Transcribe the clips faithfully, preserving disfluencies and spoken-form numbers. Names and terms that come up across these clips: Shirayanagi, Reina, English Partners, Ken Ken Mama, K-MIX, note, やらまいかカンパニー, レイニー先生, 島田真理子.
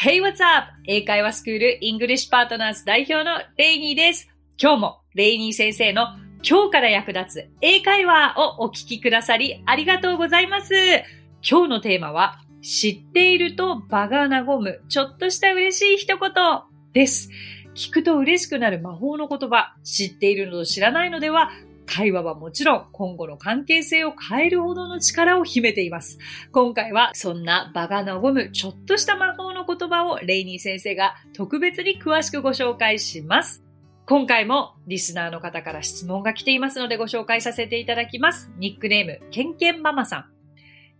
Hey, what's up? 英会話スクールイングリッシュパートナーズ代表のレイニーです。今日もレイニー先生の今日から役立つ英会話をお聞きくださりありがとうございます。今日のテーマは知っていると場が和むちょっとした嬉しい一言です。聞くと嬉しくなる魔法の言葉、知っているのと知らないのでは会話はもちろん今後の関係性を変えるほどの力を秘めています。今回はそんな場が和むちょっとした魔法の言葉をレイニー先生が特別に詳しくご紹介します。今回もリスナーの方から質問が来ていますのでご紹介させていただきます。ニックネーム、ケンケンママさん。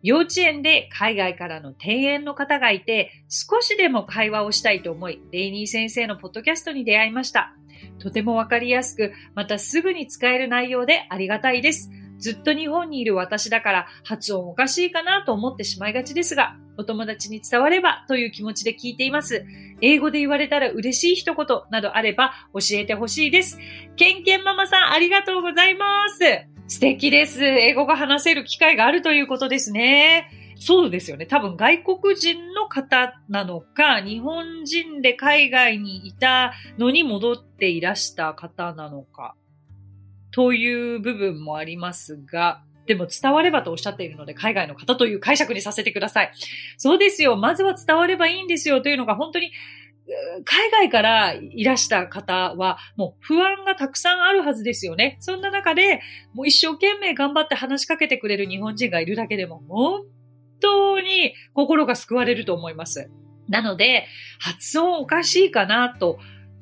幼稚園で海外からの転園の方がいて、少しでも会話をしたいと思い、レイニー先生のポッドキャストに出会いました。とてもわかりやすく、またすぐに使える内容でありがたいです。ずっと日本にいる私だから発音おかしいかなと思ってしまいがちですが、お友達に伝わればという気持ちで聞いています。英語で言われたら嬉しい一言などあれば教えてほしいです。ケンケンママさんありがとうございます。素敵です。英語が話せる機会があるということですね。そうですよね。多分外国人の方なのか、日本人で海外にいたのに戻っていらした方なのか、という部分もありますが、でも伝わればとおっしゃっているので、海外の方という解釈にさせてください。そうですよ。まずは伝わればいいんですよというのが本当に、海外からいらした方はもう不安がたくさんあるはずですよね。そんな中でもう一生懸命頑張って話しかけてくれる日本人がいるだけでも本当に心が救われると思います。なので発音おかしいかなと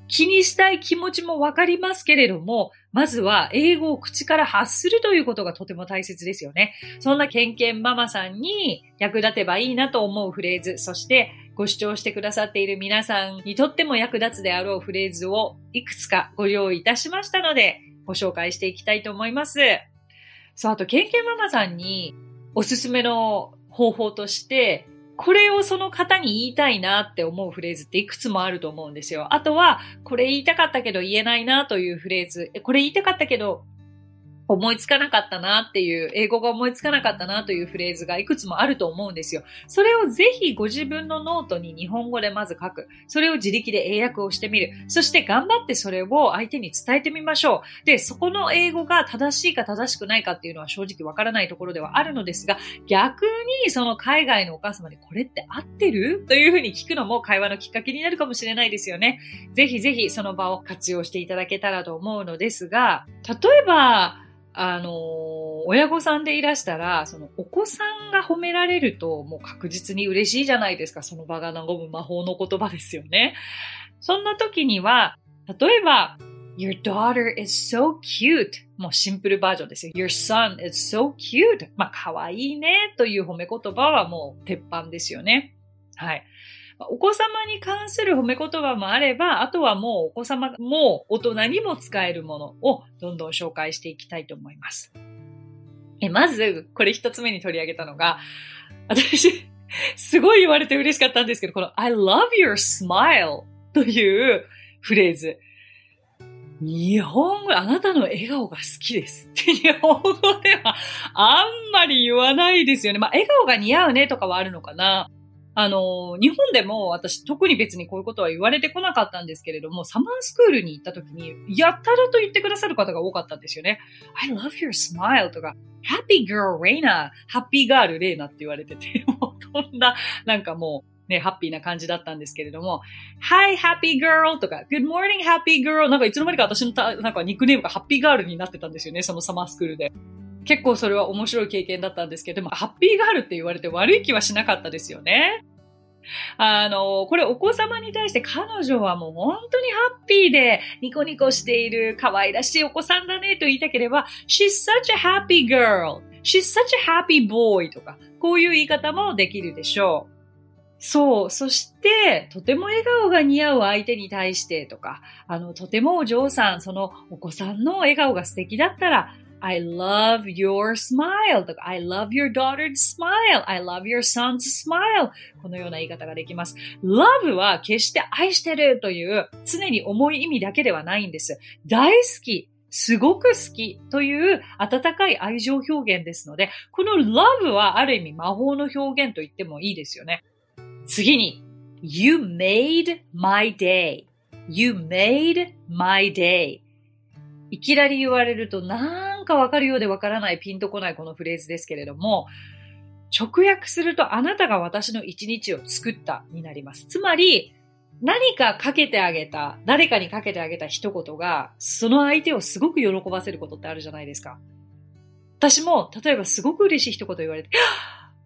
気にしたい気持ちもわかりますけれども、まずは英語を口から発するということがとても大切ですよね。そんなケンケンママさんに役立てばいいなと思うフレーズ、そしてご視聴してくださっている皆さんにとっても役立つであろうフレーズをいくつかご用意いたしましたのでご紹介していきたいと思います。そう、あとケンケンママさんにおすすめの方法としてこれをその方に言いたいなって思うフレーズっていくつもあると思うんですよ。あとはこれ言いたかったけど言えないなというフレーズ、これ言いたかったけど思いつかなかったなっていう、英語が思いつかなかったなというフレーズがいくつもあると思うんですよ。それをぜひご自分のノートに日本語でまず書く。それを自力で英訳をしてみる。そして頑張ってそれを相手に伝えてみましょう。で、そこの英語が正しいか正しくないかっていうのは正直わからないところではあるのですが、逆にその海外のお母様にこれって合ってる？というふうに聞くのも会話のきっかけになるかもしれないですよね。ぜひぜひその場を活用していただけたらと思うのですが、例えば、あの、親御さんでいらしたら、そのお子さんが褒められるともう確実に嬉しいじゃないですか。その場が和む魔法の言葉ですよね。そんな時には、例えば、Your daughter is so cute。もうシンプルバージョンですよ。Your son is so cute。まあ、かわいいねという褒め言葉はもう鉄板ですよね。はい。お子様に関する褒め言葉もあれば、あとはもうお子様も大人にも使えるものをどんどん紹介していきたいと思います。え、まず、これ一つ目に取り上げたのが、私、すごい言われて嬉しかったんですけど、この I love your smile というフレーズ。日本語、あなたの笑顔が好きですって日本語ではあんまり言わないですよね。まあ、笑顔が似合うねとかはあるのかな。あの、日本でも私特に別にこういうことは言われてこなかったんですけれども、サマースクールに行った時にやたらと言ってくださる方が多かったんですよね。I love your smile とか Happy girl Reina、 Happy girl Reina って言われてて、もうこんな、なんかもうね、ハッピーな感じだったんですけれども、 Hi Happy girl とか Good morning Happy girl、 なんかいつの間にか私のたなんかニックネームがハッピーガールになってたんですよね、そのサマースクールで。結構それは面白い経験だったんですけど、でもハッピーガールって言われて悪い気はしなかったですよね。あの、これお子様に対して彼女はもう本当にハッピーでニコニコしている可愛らしいお子さんだねと言いたければ、She's such a happy girl. She's such a happy boy とか、こういう言い方もできるでしょう。そう。そして、とても笑顔が似合う相手に対してとか、あの、とてもお嬢さん、そのお子さんの笑顔が素敵だったら、I love your smile とか I love your daughter's smile I love your son's smile このような言い方ができます。 Love は決して愛してるという常に重い意味だけではないんです。大好き、すごく好きという温かい愛情表現ですので、この Love はある意味魔法の表現と言ってもいいですよね。次に You made my day. You made my day. いきなり言われるとなんかわかるようでわからないピンとこないこのフレーズですけれども、直訳するとあなたが私の一日を作ったになります。つまり何かかけてあげた、誰かにかけてあげた一言がその相手をすごく喜ばせることってあるじゃないですか。私も例えばすごく嬉しい一言言われて、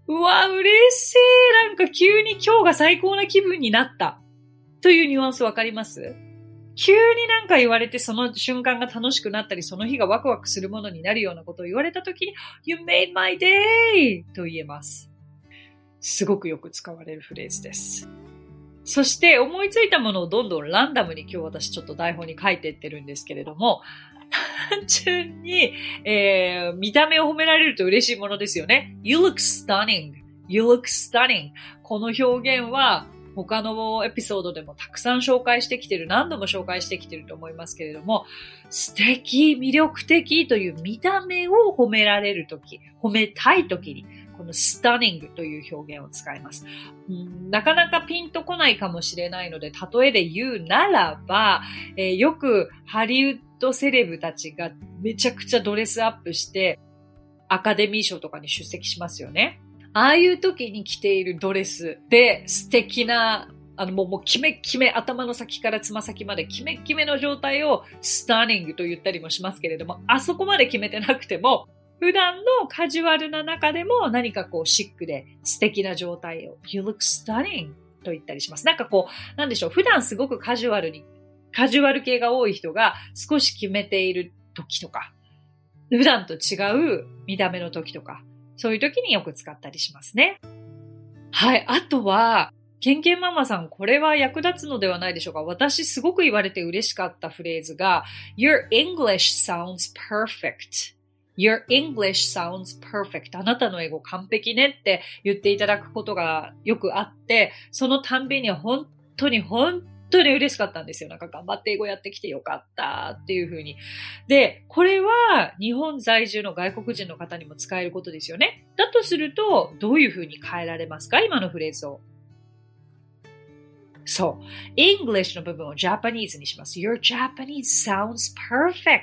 うわ嬉しい、なんか急に今日が最高な気分になったというニュアンスわかります？急になんか言われてその瞬間が楽しくなったり、その日がワクワクするものになるようなことを言われた時に You made my day と言えます。すごくよく使われるフレーズです。そして思いついたものをどんどんランダムに今日私ちょっと台本に書いていってるんですけれども、単純に、えー、見た目を褒められると嬉しいものですよね。 You look stunning. You look stunning. この表現は他のエピソードでもたくさん紹介してきてる、何度も紹介してきてると思いますけれども、素敵、魅力的という見た目を褒められるとき、褒めたいときにこの stunning という表現を使います。なかなかピンとこないかもしれないので、例えで言うならば、えー、よくハリウッドセレブたちがめちゃくちゃドレスアップしてアカデミー賞とかに出席しますよね。ああいう時に着ているドレスで素敵な、あのもう、もうキメキメ、頭の先からつま先までキメキメの状態をスターニングと言ったりもしますけれども、あそこまで決めてなくても普段のカジュアルな中でも何かこうシックで素敵な状態を You look stunning と言ったりします。なんかこう、なんでしょう、普段すごくカジュアルに、カジュアル系が多い人が少し決めている時とか、普段と違う見た目の時とか、そういう時によく使ったりしますね。はい。あとは、ケンケンママさん、これは役立つのではないでしょうか。私すごく言われて嬉しかったフレーズが Your English sounds perfect. Your English sounds perfect. あなたの英語完璧ねって言っていただくことがよくあって、そのたんびに本当に本当に嬉しかったんですよ。なんか頑張って英語やってきてよかったっていう風に。で、これは日本在住の外国人の方にも使えることですよね。だとするとどういう風に変えられますか、今のフレーズを。そう、English の部分を Japanese にします。Your Japanese sounds perfect.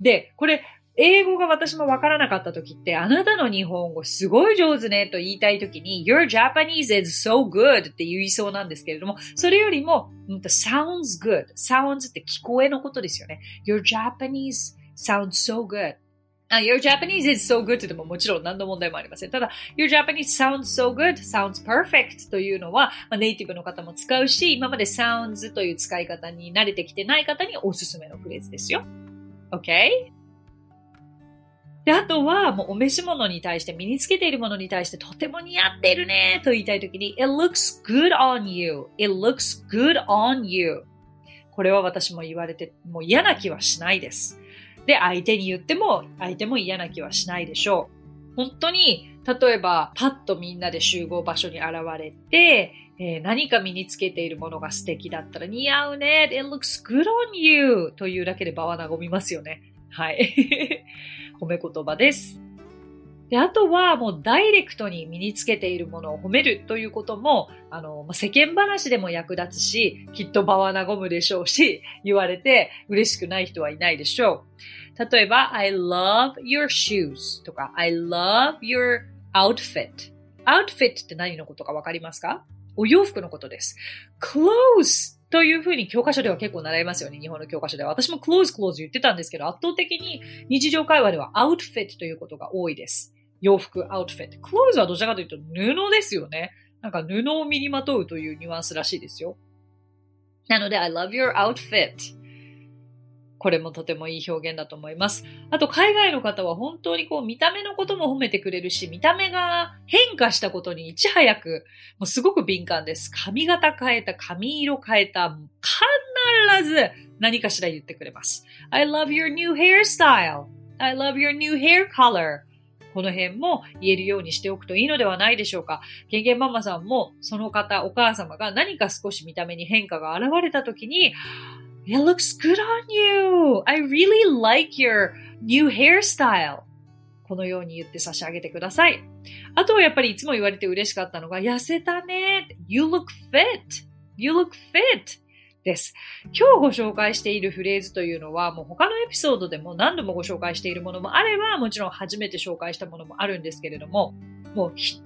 で、これ英語が私もわからなかった時って、あなたの日本語すごい上手ねと言いたい時に Your Japanese is so good って言いそうなんですけれども、それよりも Sounds good. Sounds って聞こえのことですよね。Your Japanese sounds so good. Your Japanese is so good ってでももちろん何の問題もありません。ただ Your Japanese sounds so good, sounds perfect というのは、まあ、ネイティブの方も使うし、今まで sounds という使い方に慣れてきてない方におすすめのフレーズですよ。 OK?で、あとはもうお召し物に対して、身につけているものに対してとても似合っているねと言いたいときに It looks good on you. It looks good on you. これは私も言われてもう嫌な気はしないです。で、相手に言っても相手も嫌な気はしないでしょう。本当に例えばパッとみんなで集合場所に現れて、えー、何か身につけているものが素敵だったら似合うね It looks good on you というだけで場は和みますよね。はい。褒め言葉です。で、あとはもうダイレクトに身につけているものを褒めるということも、あの、世間話でも役立つし、きっと場は和むでしょうし、言われて嬉しくない人はいないでしょう。例えば、I love your shoes とか、I love your outfit。outfit って何のことかわかりますか？お洋服のことです。clothesというふうに教科書では結構習いますよね。日本の教科書では。私も close close 言ってたんですけど、圧倒的に日常会話では outfit ということが多いです。洋服 outfit。close はどちらかというと布ですよね。なんか布を身にまとうというニュアンスらしいですよ。なので I love your outfit。これもとてもいい表現だと思います。あと海外の方は本当にこう見た目のことも褒めてくれるし、見た目が変化したことにいち早く、もうすごく敏感です。髪型変えた、髪色変えた、必ず何かしら言ってくれます。I love your new hairstyle. I love your new hair color. この辺も言えるようにしておくといいのではないでしょうか。ゲンゲンママさんもその方、お母様が何か少し見た目に変化が現れたときに、It looks good on you. I really like your new hairstyle. このように言って差し上げてください。あとはやっぱりいつも言われて嬉しかったのが、痩せたね。You look fit. You look fit. です。今日ご紹介しているフレーズというのは、もう他のエピソードでも何度もご紹介しているものもあれば、もちろん初めて紹介したものもあるんですけれども、もう一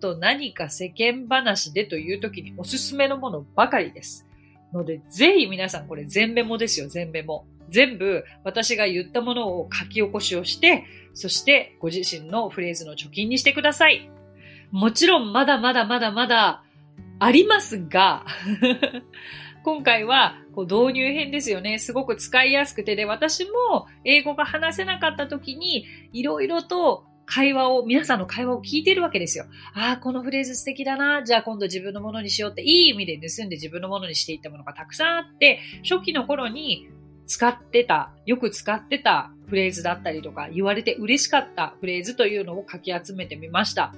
言何か世間話でという時におすすめのものばかりです。ので、ぜひ皆さんこれ全メモですよ、全メモ。全部私が言ったものを書き起こしをして、そしてご自身のフレーズの貯金にしてください。もちろんまだまだまだまだありますが、今回はこう導入編ですよね。すごく使いやすくて、で、私も英語が話せなかった時にいろいろと会話を、皆さんの会話を聞いているわけですよ。ああ、このフレーズ素敵だな。じゃあ今度自分のものにしようって、いい意味で盗んで自分のものにしていったものがたくさんあって、初期の頃に使ってた、よく使ってたフレーズだったりとか、言われて嬉しかったフレーズというのを書き集めてみました。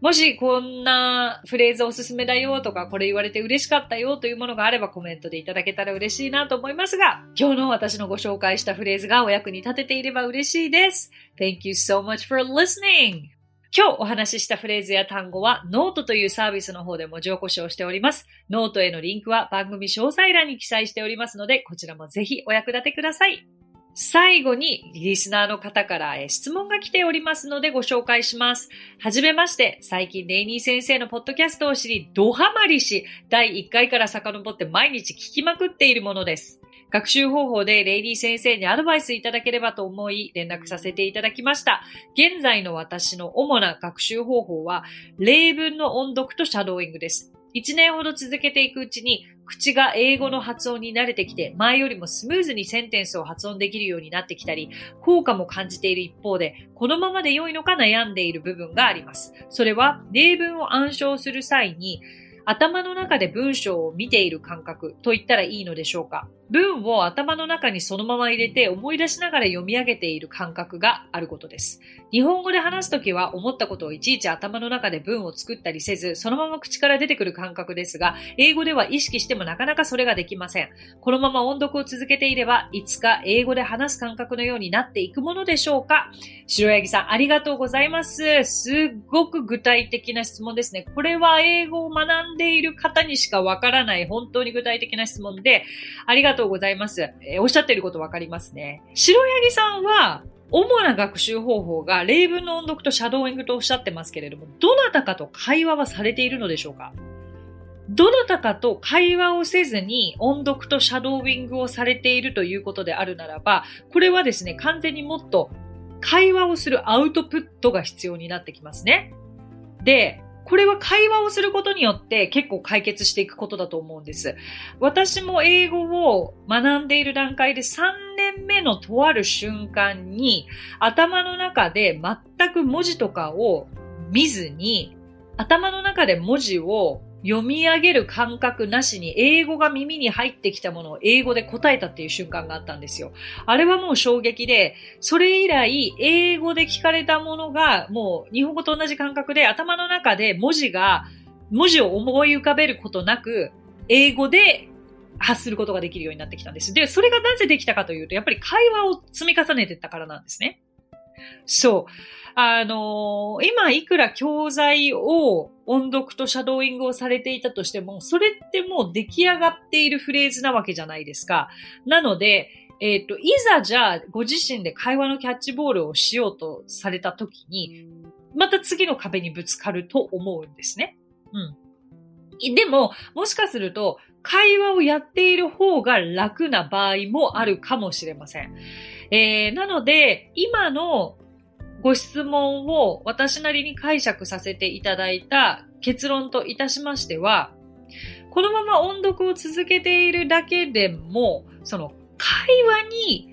もしこんなフレーズおすすめだよとか、これ言われて嬉しかったよというものがあればコメントでいただけたら嬉しいなと思いますが、今日の私のご紹介したフレーズがお役に立てていれば嬉しいです。Thank you so much for listening! 今日お話ししたフレーズや単語はノートというサービスの方で文字起こしをしております。ノートへのリンクは番組詳細欄に記載しておりますので、こちらもぜひお役立てください。最後にリスナーの方から質問が来ておりますのでご紹介します。はじめまして、最近レイニー先生のポッドキャストを知りドハマりし、だいいっかいから遡って毎日聞きまくっているものです。学習方法でレイニー先生にアドバイスいただければと思い連絡させていただきました。現在の私の主な学習方法は例文の音読とシャドーイングです。いちねんほど続けていくうちに口が英語の発音に慣れてきて、前よりもスムーズにセンテンスを発音できるようになってきたり、効果も感じている一方で、このままで良いのか悩んでいる部分があります。それは例文を暗唱する際に、頭の中で文章を見ている感覚と言ったらいいのでしょうか。文を頭の中にそのまま入れて思い出しながら読み上げている感覚があることです。日本語で話すときは思ったことをいちいち頭の中で文を作ったりせず、そのまま口から出てくる感覚ですが、英語では意識してもなかなかそれができません。このまま音読を続けていれば、いつか英語で話す感覚のようになっていくものでしょうか。白柳さん、ありがとうございます。すっごく具体的な質問ですね。これは英語を学んでいる方にしかわからない本当に具体的な質問で、ありがとうございます。ありがとうございます。えー、おっしゃってること分かりますね。白柳さんは主な学習方法が例文の音読とシャドーイングとおっしゃってますけれども、どなたかと会話はされているのでしょうか？どなたかと会話をせずに音読とシャドーイングをされているということであるならば、これはですね、完全にもっと会話をするアウトプットが必要になってきますね。で、これは会話をすることによって結構解決していくことだと思うんです。私も英語を学んでいる段階でさんねんめのとある瞬間に、頭の中で全く文字とかを見ずに、頭の中で文字を読み上げる感覚なしに英語が耳に入ってきたものを英語で答えたっていう瞬間があったんですよ。あれはもう衝撃で、それ以来英語で聞かれたものがもう日本語と同じ感覚で、頭の中で文字が、文字を思い浮かべることなく英語で発することができるようになってきたんです。で、それがなぜできたかというと、やっぱり会話を積み重ねていったからなんですね。そう。あのー、今いくら教材を音読とシャドーイングをされていたとしても、それってもう出来上がっているフレーズなわけじゃないですか。なので、えっと、いざじゃあご自身で会話のキャッチボールをしようとされたときに、また次の壁にぶつかると思うんですね。うん。でも、もしかすると会話をやっている方が楽な場合もあるかもしれません。えー、なので、今のご質問を私なりに解釈させていただいた結論といたしましては、このまま音読を続けているだけでも、その会話に、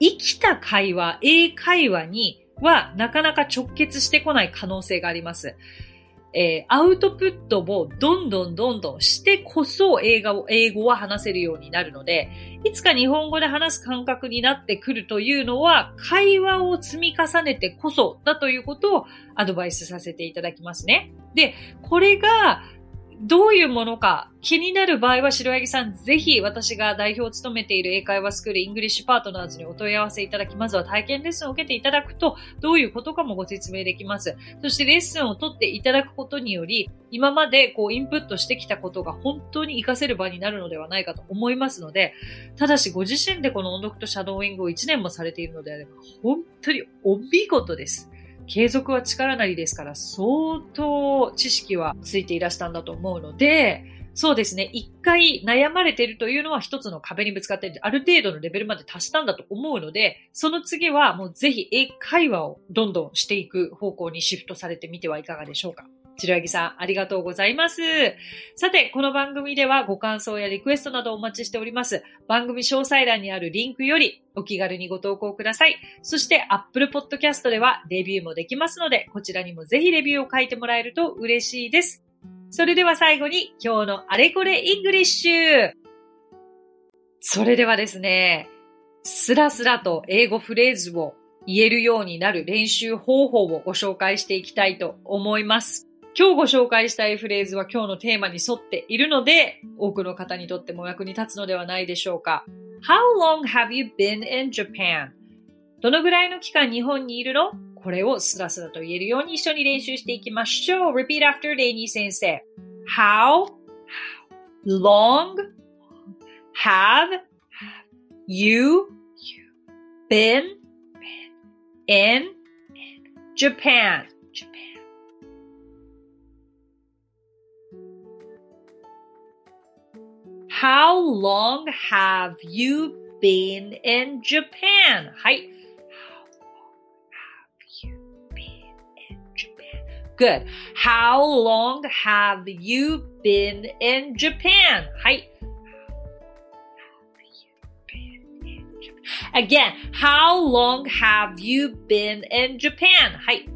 生きた会話、英会話にはなかなか直結してこない可能性があります。えー、アウトプットをどんどんどんどんしてこそ英語を、英語は話せるようになるので、いつか日本語で話す感覚になってくるというのは、会話を積み重ねてこそだということをアドバイスさせていただきますね。で、これがどういうものか気になる場合は白柳さん、ぜひ私が代表を務めている英会話スクールイングリッシュパートナーズにお問い合わせいただき、まずは体験レッスンを受けていただくとどういうことかもご説明できます。そしてレッスンを取っていただくことにより、今までこうインプットしてきたことが本当に活かせる場になるのではないかと思いますので、ただしご自身でこの音読とシャドーイングをいちねんもされているのであれば本当にお見事です。継続は力なりですから、相当知識はついていらしたんだと思うので、そうですね、一回悩まれているというのは一つの壁にぶつかっている、ある程度のレベルまで達したんだと思うので、その次はもうぜひ英会話をどんどんしていく方向にシフトされてみてはいかがでしょうか。白柳さん、ありがとうございます。さて、この番組ではご感想やリクエストなどお待ちしております。番組詳細欄にあるリンクよりお気軽にご投稿ください。そして Apple Podcast ではレビューもできますので、こちらにもぜひレビューを書いてもらえると嬉しいです。それでは最後に今日のあれこれイングリッシュ。それではですね、スラスラと英語フレーズを言えるようになる練習方法をご紹介していきたいと思います。今日ご紹介したいフレーズは今日のテーマに沿っているので、多くの方にとっても役に立つのではないでしょうか。How long have you been in Japan? どのぐらいの期間日本にいるの？これをスラスラと言えるように一緒に練習していきましょう。Repeat after レイニー先生。How long have you been in Japan?How long have you been in Japan? はい。How long have you been in Japan? Good. How long have you been in Japan? はい。How long have you been in Japan? Again. How long have you been in Japan? はい。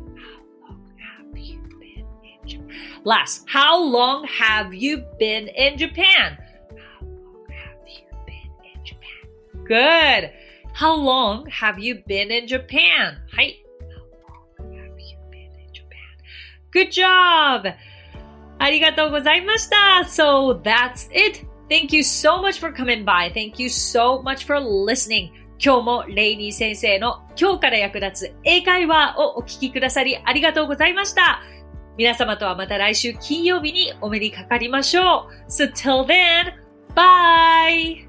Last. How long have you been in Japan?Good. How long have you been in Japan? はい。How long have you been in Japan? Good job. ありがとうございました。So that's it. Thank you so much for coming by. Thank you so much for listening. 今日もレイニー先生の今日から役立つ英会話をお聞きくださりありがとうございました。皆様とはまた来週金曜日にお目にかかりましょう。So till then, bye.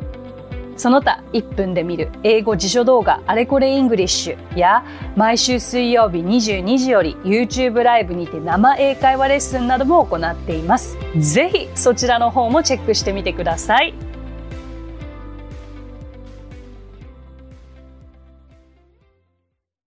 その他、いっぷんで見る英語辞書動画あれこれイングリッシュや、毎週水曜日にじゅうにじより YouTube ライブにて生英会話レッスンなども行っています。ぜひそちらの方もチェックしてみてください。